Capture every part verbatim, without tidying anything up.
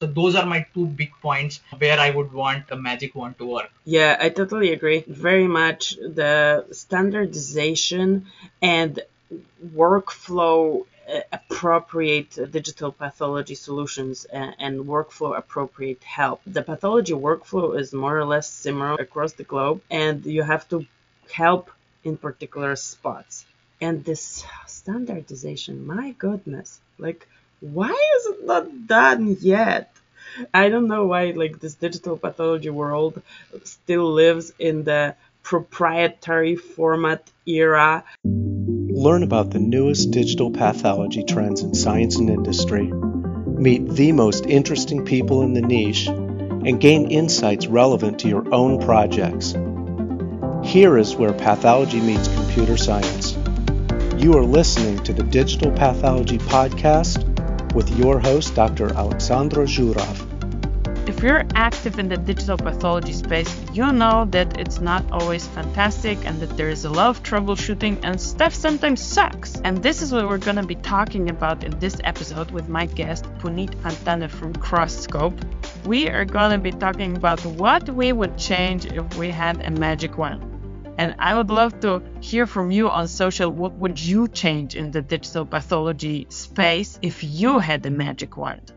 So those are my two big points where I would want a magic wand to work. Yeah, I totally agree. Very much the standardization and workflow appropriate digital pathology solutions and, and workflow appropriate help. The pathology workflow is more or less similar across the globe, and you have to help in particular spots. And this standardization, my goodness, like, why is it not done yet? I don't know why, like, this digital pathology world still lives in the proprietary format era. Learn about the newest digital pathology trends in science and industry, meet the most interesting people in the niche, and gain insights relevant to your own projects. Here is where pathology meets computer science. You are listening to the Digital Pathology Podcast with your host, Doctor Alexandro Zhurav. If you're active in the digital pathology space, you know that it's not always fantastic and that there is a lot of troubleshooting and stuff sometimes sucks. And this is what we're going to be talking about in this episode with my guest, Puneet Antana from CrossScope. We are going to be talking about what we would change if we had a magic wand. And I would love to hear from you on social. What would you change in the digital pathology space if you had a magic wand?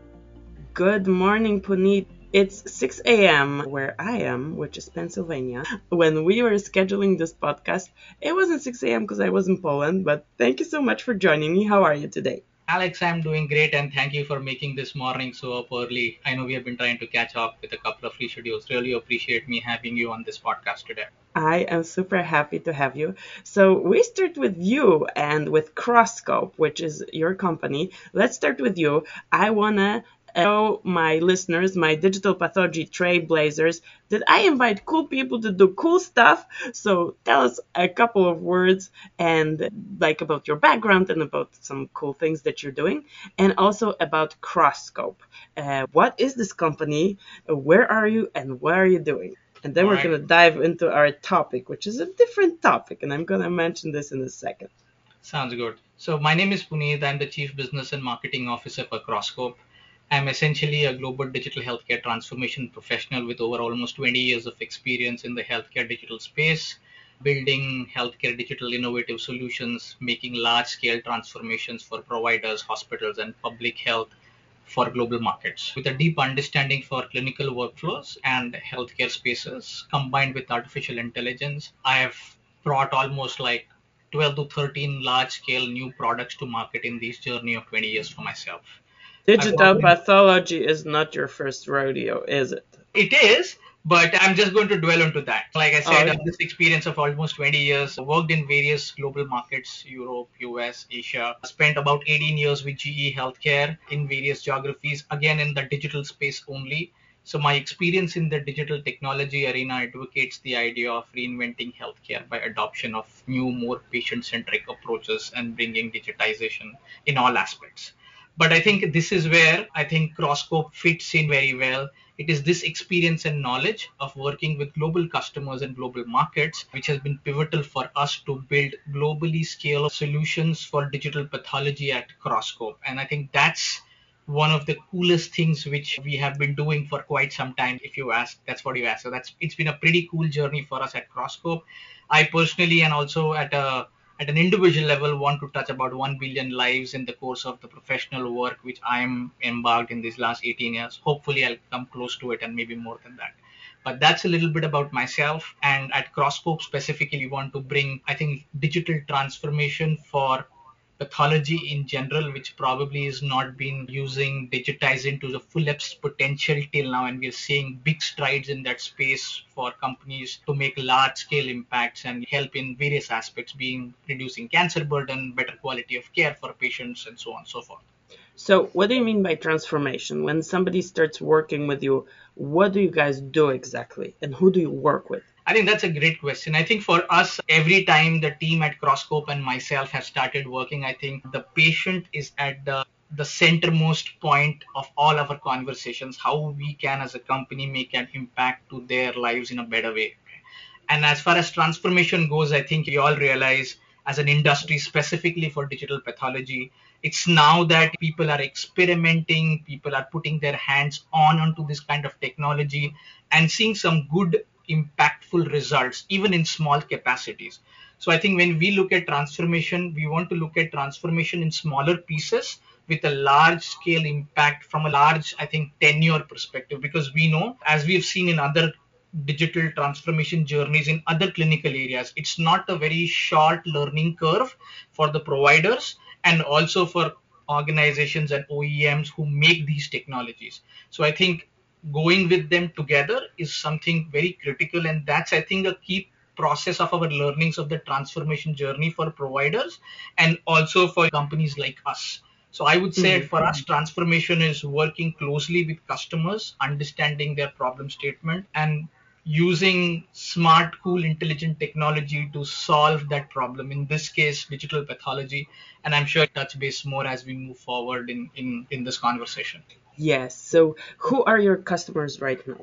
Good morning, Puneet. It's six a.m. where I am, which is Pennsylvania. When we were scheduling this podcast, it wasn't six a.m. because I was in Poland, but thank you so much for joining me. How are you today? Alex, I'm doing great, and thank you for making this morning so up early. I know we have been trying to catch up with a couple of reschedules. Really appreciate me having you on this podcast today. I am super happy to have you. So we start with you and with CrossScope, which is your company. Let's start with you. I want to show my listeners, my digital pathology trailblazers, that I invite cool people to do cool stuff. So tell us a couple of words and like about your background and about some cool things that you're doing, and also about CrossScope. Uh, what is this company? Where are you and what are you doing? And then All we're right. going to dive into our topic, which is a different topic. And I'm going to mention this in a second. Sounds good. So my name is Puneet. I'm the Chief Business and Marketing Officer for CrossScope. I'm essentially a global digital healthcare transformation professional with over almost twenty years of experience in the healthcare digital space, building healthcare digital innovative solutions, making large-scale transformations for providers, hospitals, and public health for global markets, with a deep understanding for clinical workflows and healthcare spaces combined with artificial intelligence. I have brought almost like twelve to thirteen large-scale new products to market in this journey of twenty years for myself. Digital pathology is not your first rodeo, is it? It is, but I'm just going to dwell onto that. Like I said, oh, yeah. This experience of almost twenty years, worked in various global markets, Europe, U S, Asia, spent about eighteen years with G E Healthcare in various geographies, again in the digital space only. So my experience in the digital technology arena advocates the idea of reinventing healthcare by adoption of new, more patient-centric approaches and bringing digitization in all aspects. But I think this is where I think CrossScope fits in very well. It is this experience and knowledge of working with global customers and global markets, which has been pivotal for us to build globally scale solutions for digital pathology at CrossScope. And I think that's one of the coolest things which we have been doing for quite some time. If you ask, that's what you ask. So that's it's been a pretty cool journey for us at CrossScope. I personally, and also at a At an individual level, want to touch about one billion lives in the course of the professional work which I am embarked in these last eighteen years. Hopefully, I'll come close to it and maybe more than that. But that's a little bit about myself. And at CrossScope specifically, want to bring, I think, digital transformation for pathology in general, which probably is not been using digitizing to the fullest potential till now. And we're seeing big strides in that space for companies to make large scale impacts and help in various aspects, being reducing cancer burden, better quality of care for patients, and so on and so forth. So what do you mean by transformation? When somebody starts working with you, what do you guys do exactly? And who do you work with? I think that's a great question. I think for us, every time the team at CrossScope and myself have started working, I think the patient is at the, the centermost point of all of our conversations, how we can as a company make an impact to their lives in a better way. And as far as transformation goes, I think we all realize as an industry specifically for digital pathology. It's now that people are experimenting, people are putting their hands on onto this kind of technology and seeing some good, impactful results, even in small capacities. So I think when we look at transformation, we want to look at transformation in smaller pieces with a large scale impact from a large, I think, ten year perspective, because we know, as we've seen in other digital transformation journeys in other clinical areas, it's not a very short learning curve for the providers and also for organizations and O E Ms who make these technologies. So I think going with them together is something very critical. And that's, I think, a key process of our learnings of the transformation journey for providers and also for companies like us. So I would say mm-hmm. for us, transformation is working closely with customers, understanding their problem statement and using smart, cool, intelligent technology to solve that problem. In this case, digital pathology. And I'm sure touch base more as we move forward in, in, in this conversation. Yes. So who are your customers right now?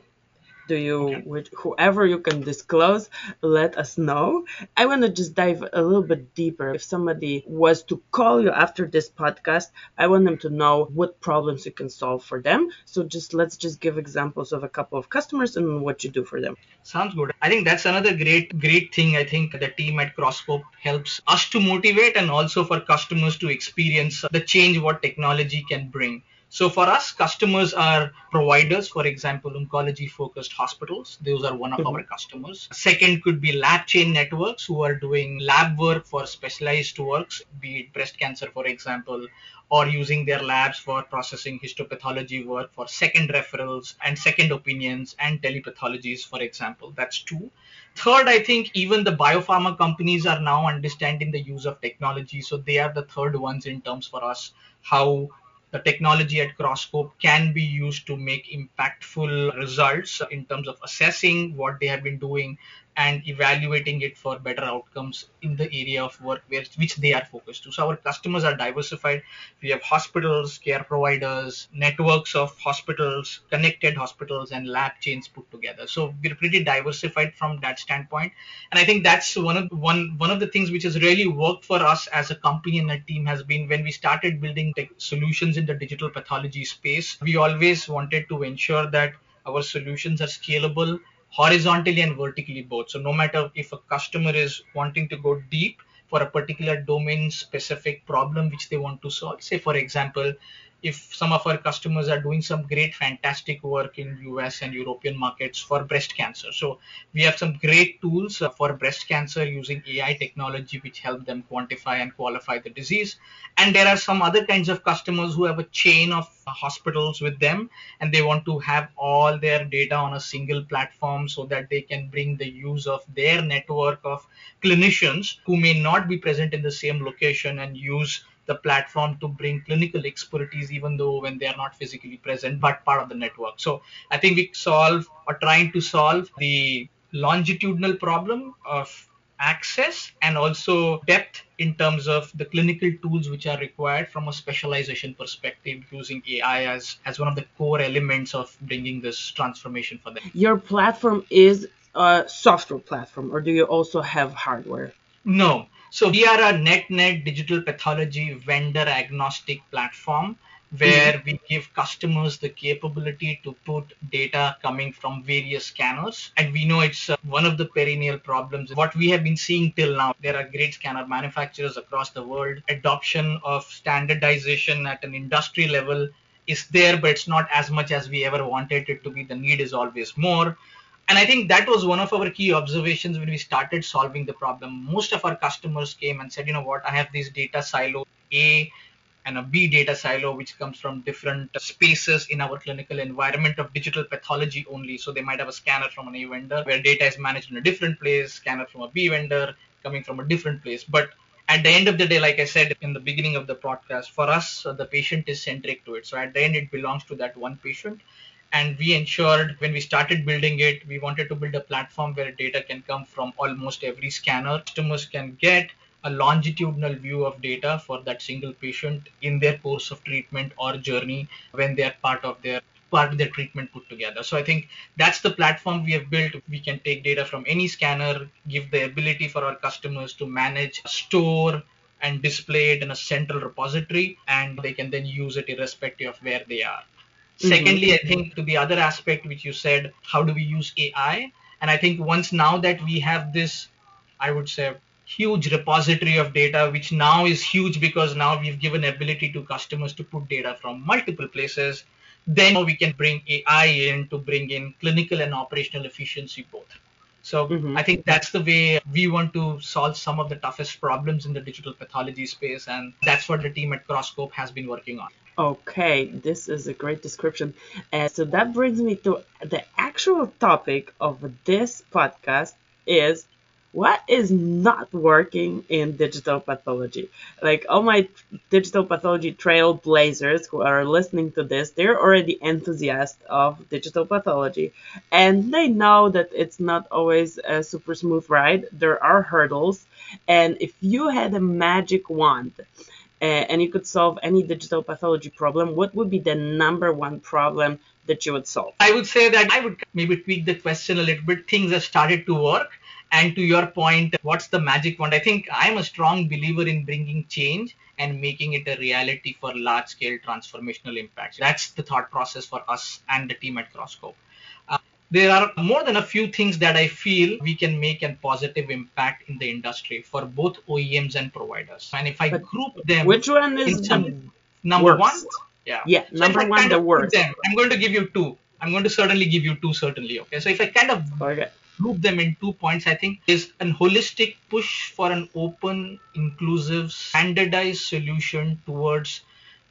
Do you, okay. which, whoever you can disclose, let us know. I want to just dive a little bit deeper. If somebody was to call you after this podcast, I want them to know what problems you can solve for them. So just let's just give examples of a couple of customers and what you do for them. Sounds good. I think that's another great, great thing. I think the team at CrossScope helps us to motivate and also for customers to experience the change what technology can bring. So for us, customers are providers, for example, oncology-focused hospitals. Those are one of mm-hmm. our customers. Second could be lab chain networks who are doing lab work for specialized works, be it breast cancer, for example, or using their labs for processing histopathology work for second referrals and second opinions and telepathologies, for example. That's two. Third, I think even the biopharma companies are now understanding the use of technology. So they are the third ones in terms for us, how the technology at CrossScope can be used to make impactful results in terms of assessing what they have been doing and evaluating it for better outcomes in the area of work where, which they are focused to. So our customers are diversified. We have hospitals, care providers, networks of hospitals, connected hospitals, and lab chains put together. So we're pretty diversified from that standpoint. And I think that's one of, one, one of the things which has really worked for us as a company and a team has been when we started building tech solutions in the digital pathology space, we always wanted to ensure that our solutions are scalable, horizontally and vertically both. So no matter if a customer is wanting to go deep for a particular domain specific problem which they want to solve, say for example, if some of our customers are doing some great fantastic work in U S and European markets for breast cancer. So we have some great tools for breast cancer using A I technology which help them quantify and qualify the disease. And there are some other kinds of customers who have a chain of hospitals with them and they want to have all their data on a single platform so that they can bring the use of their network of clinicians who may not be present in the same location and use the platform to bring clinical expertise, even though when they are not physically present, but part of the network. So I think we solve or trying to solve the longitudinal problem of access and also depth in terms of the clinical tools which are required from a specialization perspective using A I as, as one of the core elements of bringing this transformation for them. Your platform is a software platform, or do you also have hardware? No. So we are a net-net digital pathology vendor agnostic platform where mm-hmm. we give customers the capability to put data coming from various scanners. And we know it's uh, one of the perennial problems. What we have been seeing till now, there are great scanner manufacturers across the world. Adoption of standardization at an industry level is there, but it's not as much as we ever wanted it to be. The need is always more. And I think that was one of our key observations when we started solving the problem. Most of our customers came and said, you know what, I have this data silo A and a B data silo, which comes from different spaces in our clinical environment of digital pathology only. So they might have a scanner from an A vendor where data is managed in a different place, scanner from a B vendor coming from a different place. But at the end of the day, like I said in the beginning of the podcast, for us, the patient is centric to it. So at the end, it belongs to that one patient. And we ensured when we started building it, we wanted to build a platform where data can come from almost every scanner. Customers can get a longitudinal view of data for that single patient in their course of treatment or journey when they are part of their part of their treatment put together. So I think that's the platform we have built. We can take data from any scanner, give the ability for our customers to manage, store, and display it in a central repository, and they can then use it irrespective of where they are. Mm-hmm. Secondly, I think to the other aspect which you said, how do we use A I? And I think once now that we have this, I would say, huge repository of data, which now is huge because now we've given ability to customers to put data from multiple places, then we can bring A I in to bring in clinical and operational efficiency both. So mm-hmm. I think that's the way we want to solve some of the toughest problems in the digital pathology space. And that's what the team at CrossScope has been working on. Okay, this is a great description. And so that brings me to the actual topic of this podcast is what is not working in digital pathology? Like all my digital pathology trailblazers who are listening to this, they're already enthusiasts of digital pathology. And they know that it's not always a super smooth ride. There are hurdles. And if you had a magic wand uh, and you could solve any digital pathology problem, what would be the number one problem that you would solve? I would say that I would maybe tweak the question a little bit. Things have started to work. And to your point, what's the magic wand? I think I'm a strong believer in bringing change and making it a reality for large-scale transformational impacts. That's the thought process for us and the team at CrossScope. Uh, there are more than a few things that I feel we can make a positive impact in the industry for both O E Ms and providers. And if I but group them... Which one is the number worst? One? Yeah, yeah so number one, kind of the worst. Them, I'm going to give you two. I'm going to certainly give you two, certainly. Okay. So if I kind of... Okay. group them in two points, I think is an holistic push for an open, inclusive, standardized solution towards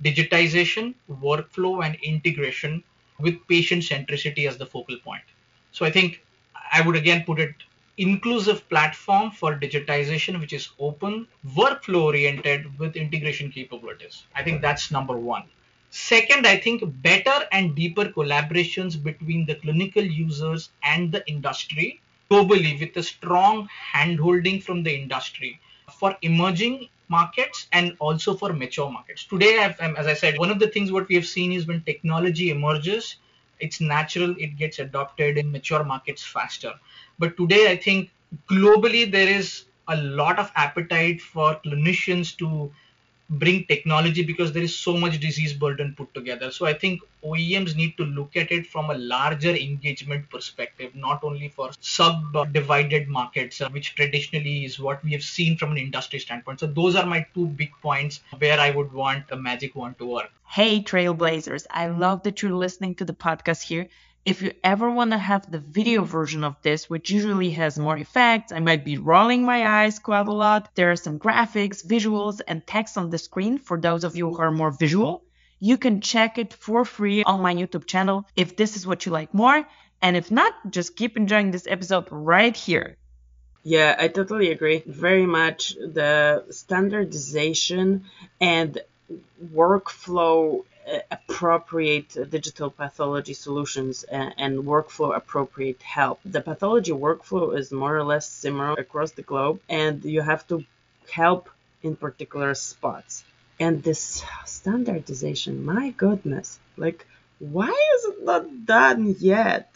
digitization, workflow, and integration with patient centricity as the focal point. So I think I would again put it inclusive platform for digitization, which is open, workflow oriented with integration capabilities. I think that's number one. Second, I think better and deeper collaborations between the clinical users and the industry globally with a strong handholding from the industry for emerging markets and also for mature markets. Today, I've, as I said, one of the things what we have seen is when technology emerges, it's natural it gets adopted in mature markets faster. But today, I think globally, there is a lot of appetite for clinicians to bring technology because there is so much disease burden put together. So I think O E Ms need to look at it from a larger engagement perspective, not only for sub-divided markets, which traditionally is what we have seen from an industry standpoint. So those are my two big points where I would want a magic wand to work. Hey, trailblazers, I love that you're listening to the podcast here. If you ever want to have the video version of this, which usually has more effects, I might be rolling my eyes quite a lot. There are some graphics, visuals, and text on the screen for those of you who are more visual. You can check it for free on my YouTube channel if this is what you like more. And if not, just keep enjoying this episode right here. Yeah, I totally agree. Very much the standardization and workflow appropriate digital pathology solutions and, and workflow appropriate help. The pathology workflow is more or less similar across the globe, and you have to help in particular spots. And this standardization, my goodness, like why is it not done yet?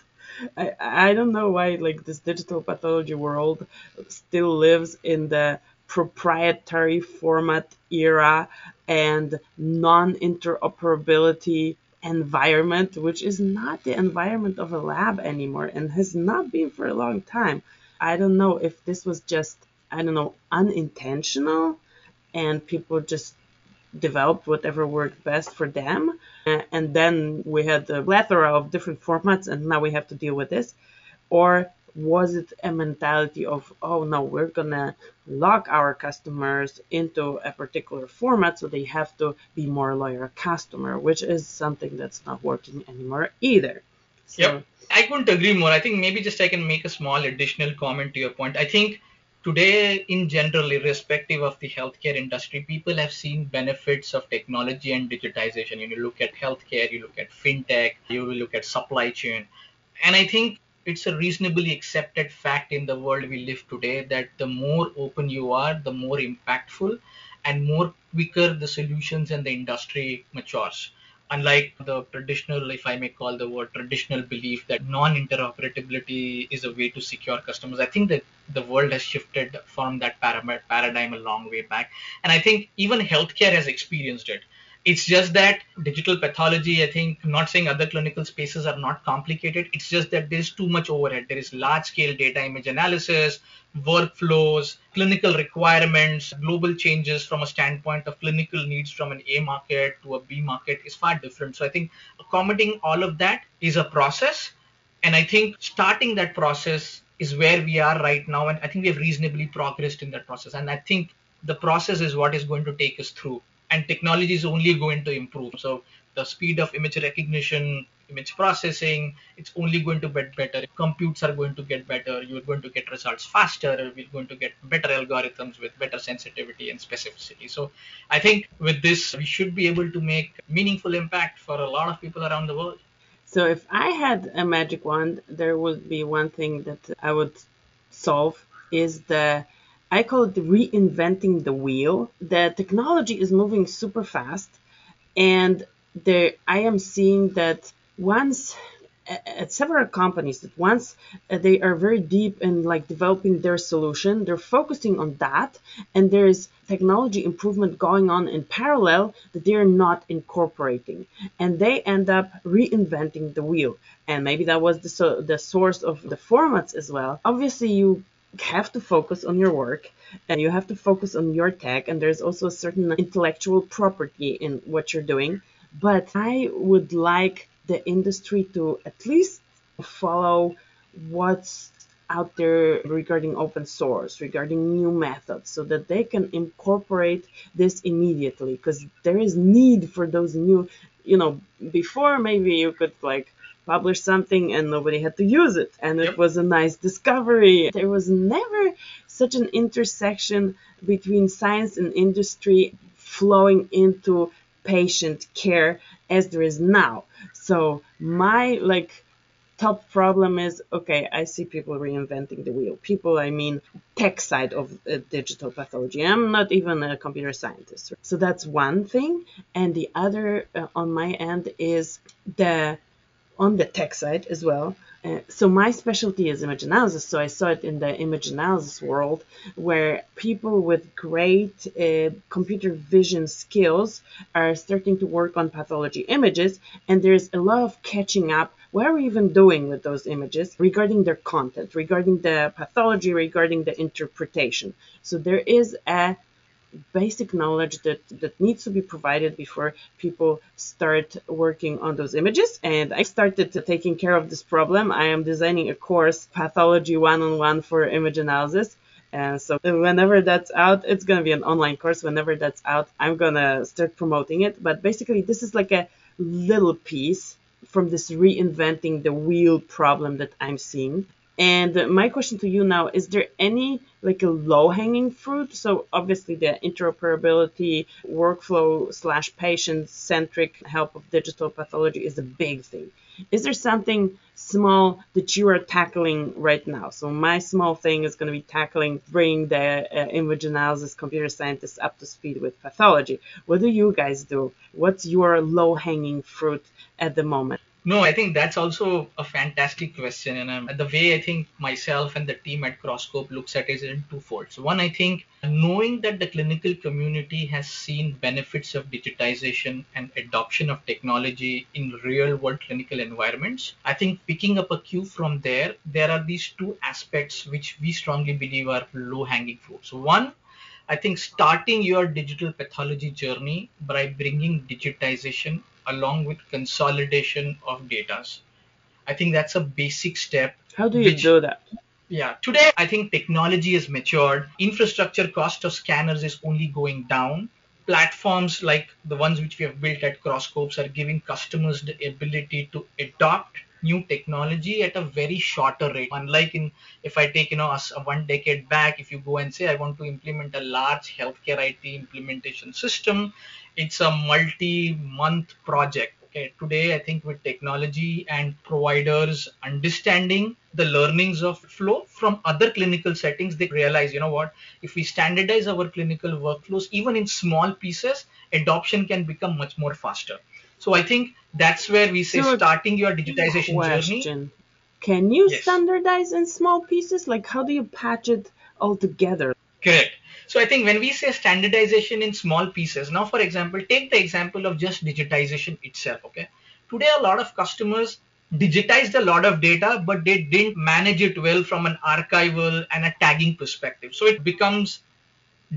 I, I don't know why like this digital pathology world still lives in the proprietary format era and non-interoperability environment, which is not the environment of a lab anymore and has not been for a long time. I don't know if this was just, I don't know, unintentional and people just developed whatever worked best for them. And then we had a plethora of different formats and now we have to deal with this. Or was it a mentality of, oh no, we're gonna lock our customers into a particular format so they have to be more loyal customer, which is something that's not working anymore either. So, yep. I couldn't agree more. I think maybe just I can make a small additional comment to your point. I think today in general, irrespective of the healthcare industry, people have seen benefits of technology and digitization. You know, you look at healthcare, you look at fintech, you look at supply chain. And I think it's a reasonably accepted fact in the world we live today that the more open you are, the more impactful and more quicker the solutions and the industry matures. Unlike the traditional, if I may call the word traditional belief that non-interoperability is a way to secure customers, I think that the world has shifted from that paradigm a long way back. And I think even healthcare has experienced it. It's just that digital pathology, I think, I'm not saying other clinical spaces are not complicated. It's just that there's too much overhead. There is large-scale data image analysis, workflows, clinical requirements, global changes from a standpoint of clinical needs from an A market to a B market is far different. So I think accommodating all of that is a process. And I think starting that process is where we are right now. And I think we have reasonably progressed in that process. And I think the process is what is going to take us through. And technology is only going to improve. So the speed of image recognition, image processing, it's only going to get better. Computes are going to get better. You're going to get results faster. We're going to get better algorithms with better sensitivity and specificity. So I think with this, we should be able to make meaningful impact for a lot of people around the world. So if I had a magic wand, there would be one thing that I would solve is the I call it reinventing the wheel. The technology is moving super fast. And there, I am seeing that once at several companies, that once they are very deep in like developing their solution, they're focusing on that. And there is technology improvement going on in parallel that they're not incorporating. And they end up reinventing the wheel. And maybe that was the, so, the source of the formats as well. Obviously, you have to focus on your work and you have to focus on your tech, and there's also a certain intellectual property in what you're doing. But I would like the industry to at least follow what's out there regarding open source, regarding new methods, so that they can incorporate this immediately, because there is need for those new, you know, before maybe you could like publish something and nobody had to use it. And it yep. was a nice discovery. There was never such an intersection between science and industry flowing into patient care as there is now. So my like top problem is, okay, I see people reinventing the wheel. People, I mean, tech side of uh, digital pathology. I'm not even a computer scientist. So that's one thing. And the other uh, on my end is the on the tech side as well. Uh, so my specialty is image analysis. So I saw it in the image analysis world, where people with great uh, computer vision skills are starting to work on pathology images. And there's a lot of catching up. What are we even doing with those images regarding their content, regarding the pathology, regarding the interpretation? So there is a basic knowledge that that needs to be provided before people start working on those images. And I started taking care of this problem. I am designing a course, Pathology one oh one for Image Analysis. And so whenever that's out, it's going to be an online course. Whenever that's out, I'm going to start promoting it. But basically, this is like a little piece from this reinventing the wheel problem that I'm seeing. And my question to you now, is there any like a low-hanging fruit? So obviously the interoperability, workflow slash patient-centric help of digital pathology is a big thing. Is there something small that you are tackling right now? So my small thing is going to be tackling, bringing the uh, image analysis computer scientists up to speed with pathology. What do you guys do? What's your low-hanging fruit at the moment? No, I think that's also a fantastic question. And um, the way I think myself and the team at CrossScope looks at is in twofold. So one, I think knowing that the clinical community has seen benefits of digitization and adoption of technology in real world clinical environments, I think picking up a cue from there, there are these two aspects which we strongly believe are low hanging fruits. So one, I think starting your digital pathology journey by bringing digitization along with consolidation of data. I think that's a basic step. How do you which, do that? Yeah, today, I think technology has matured. Infrastructure cost of scanners is only going down. Platforms like the ones which we have built at CrossScope are giving customers the ability to adopt new technology at a very shorter rate. Unlike in, if I take, you know, us one decade back, if you go and say, I want to implement a large healthcare I T implementation system, it's a multi-month project. Okay, today, I think with technology and providers understanding the learnings of flow from other clinical settings, they realize, you know what, if we standardize our clinical workflows, even in small pieces, adoption can become much more faster. So I think that's where we say so starting your digitization question. journey. Can you yes. standardize in small pieces? Like how do you patch it all together? Correct. So I think when we say standardization in small pieces, now, for example, take the example of just digitization itself. Okay. Today, a lot of customers digitized a lot of data, but they didn't manage it well from an archival and a tagging perspective. So it becomes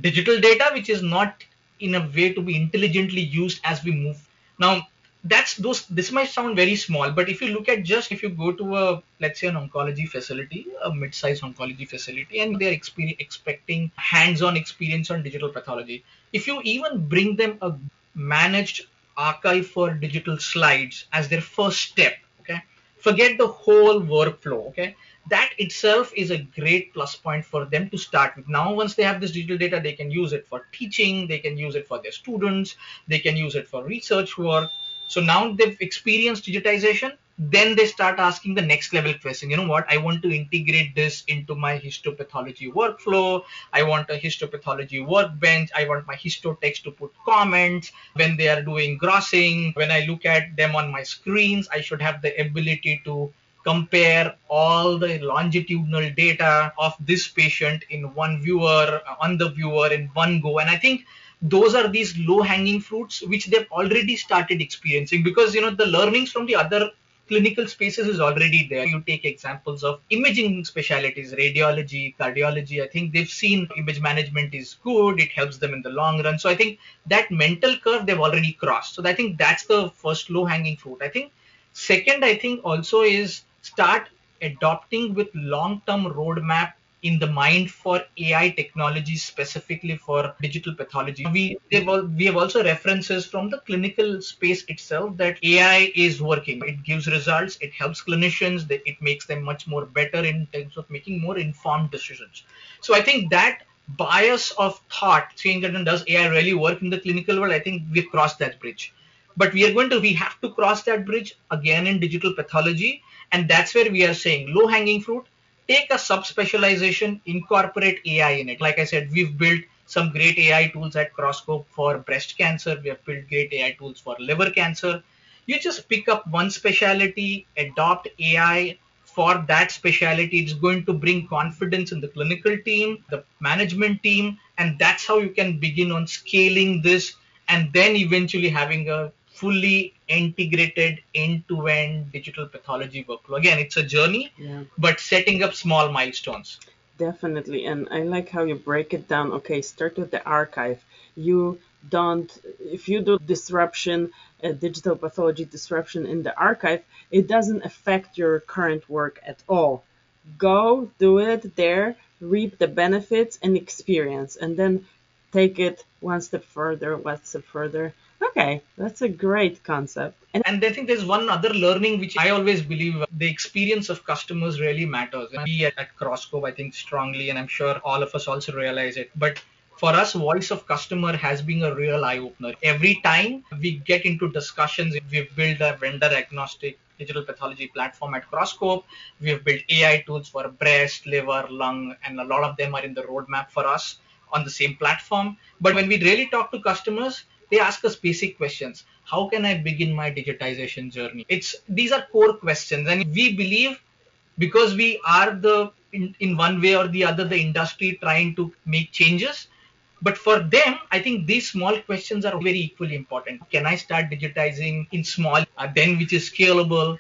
digital data, which is not in a way to be intelligently used as we move. Now, that's those, this might sound very small, but if you look at just if you go to a, let's say an oncology facility, a mid-sized oncology facility, and they're expecting hands-on experience on digital pathology. If you even bring them a managed archive for digital slides as their first step, okay, forget the whole workflow, okay, that itself is a great plus point for them to start with. Now, once they have this digital data, they can use it for teaching, they can use it for their students, they can use it for research work. So now they've experienced digitization, then they start asking the next level question. You know what? I want to integrate this into my histopathology workflow. I want a histopathology workbench. I want my histotext to put comments. When they are doing grossing, when I look at them on my screens, I should have the ability to compare all the longitudinal data of this patient in one viewer, on the viewer in one go. And I think those are these low-hanging fruits which they've already started experiencing, because you know the learnings from the other clinical spaces is already there. You take examples of imaging specialties, radiology, cardiology. I think they've seen image management is good. It helps them in the long run. So I think that mental curve they've already crossed. So I think that's the first low-hanging fruit. I think second, I think also is start adopting with long-term roadmap in the mind for A I technology, specifically for digital pathology. We, we have also references from the clinical space itself that A I is working. It gives results, it helps clinicians, it makes them much more better in terms of making more informed decisions. So I think that bias of thought, saying that does A I really work in the clinical world, I think we've crossed that bridge. But we are going to, we have to cross that bridge again in digital pathology. And that's where we are saying low-hanging fruit, take a sub-specialization, incorporate A I in it. Like I said, we've built some great A I tools at CrossScope for breast cancer. We have built great A I tools for liver cancer. You just pick up one specialty, adopt A I for that specialty. It's going to bring confidence in the clinical team, the management team, and that's how you can begin on scaling this and then eventually having a fully integrated end-to-end digital pathology workflow. Again, it's a journey, yeah. but setting up small milestones. Definitely. And I like how you break it down. Okay, start with the archive. You don't, if you do disruption, uh, digital pathology disruption in the archive, it doesn't affect your current work at all. Go do it there, reap the benefits and experience, and then take it one step further, one step further. Okay, that's a great concept. And, and I think there's one other learning which I always believe the experience of customers really matters. We at, at CrossScope, I think strongly, and I'm sure all of us also realize it. But for us, voice of customer has been a real eye-opener. Every time we get into discussions, we've built a vendor-agnostic digital pathology platform at CrossScope. We have built A I tools for breast, liver, lung, and a lot of them are in the roadmap for us on the same platform. But when we really talk to customers, they ask us basic questions. How can I begin my digitization journey? It's these are core questions, and we believe because we are the in, in one way or the other the industry trying to make changes. But for them, I think these small questions are very equally important. Can I start digitizing in small, uh, then which is scalable?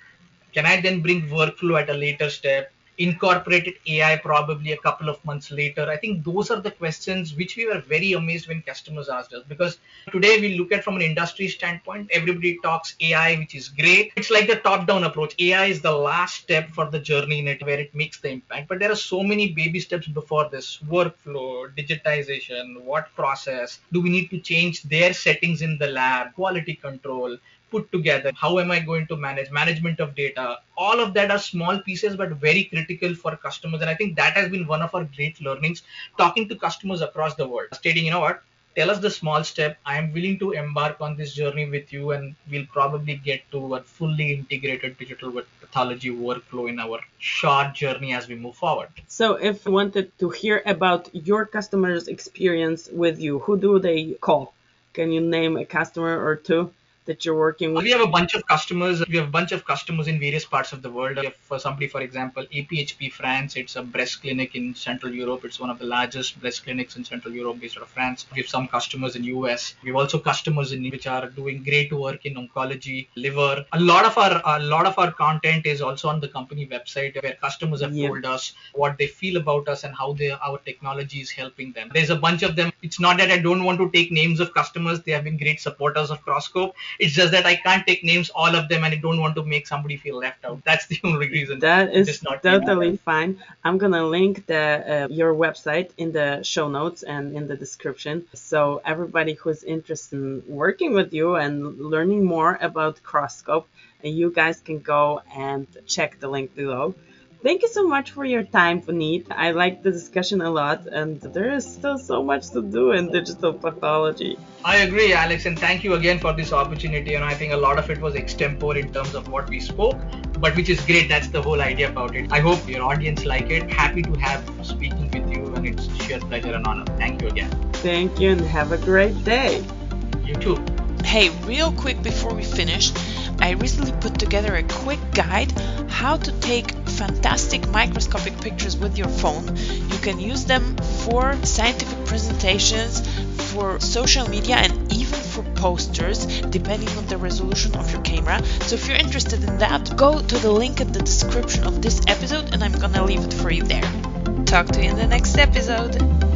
Can I then bring workflow at a later step? Incorporated A I probably a couple of months later. I think those are the questions which we were very amazed when customers asked us, because today we look at from an industry standpoint, everybody talks A I, which is great. It's like the top-down approach. A I is the last step for the journey in it where it makes the impact. But there are so many baby steps before this: workflow, digitization, what process, do we need to change their settings in the lab, quality control, put together, how am I going to manage management of data? All of that are small pieces, but very critical for customers. And I think that has been one of our great learnings, talking to customers across the world, stating, you know what, tell us the small step. I am willing to embark on this journey with you, and we'll probably get to a fully integrated digital pathology workflow in our short journey as we move forward. So if you wanted to hear about your customers' experience with you, who do they call? Can you name a customer or two that you're working with? We have a bunch of customers. We have a bunch of customers in various parts of the world. We have for somebody, for example, A P H P France. It's a breast clinic in Central Europe. It's one of the largest breast clinics in Central Europe based out of France. We have some customers in U S. We have also customers in which are doing great work in oncology, liver. A lot of our a lot of our content is also on the company website, where customers have yeah. told us what they feel about us and how they our technology is helping them. There's a bunch of them. It's not that I don't want to take names of customers. They have been great supporters of CrossScope. It's just that I can't take names, all of them, and I don't want to make somebody feel left out. That's the only reason. That is not totally fine. I'm going to link the, uh, your website in the show notes and in the description. So everybody who's interested in working with you and learning more about CrossScope, you guys can go and check the link below. Thank you so much for your time, Puneet. I like the discussion a lot, and there is still so much to do in digital pathology. I agree, Alex, and thank you again for this opportunity. And I think a lot of it was extempore in terms of what we spoke, but which is great. That's the whole idea about it. I hope your audience like it. Happy to have speaking with you, and it's a sheer pleasure and honor. Thank you again. Thank you, and have a great day. You too. Hey, real quick before we finish, I recently put together a quick guide how to take fantastic microscopic pictures with your phone. You can use them for scientific presentations, for social media, and even for posters, depending on the resolution of your camera. So if you're interested in that, go to the link in the description of this episode, and I'm gonna leave it for you there. Talk to you in the next episode.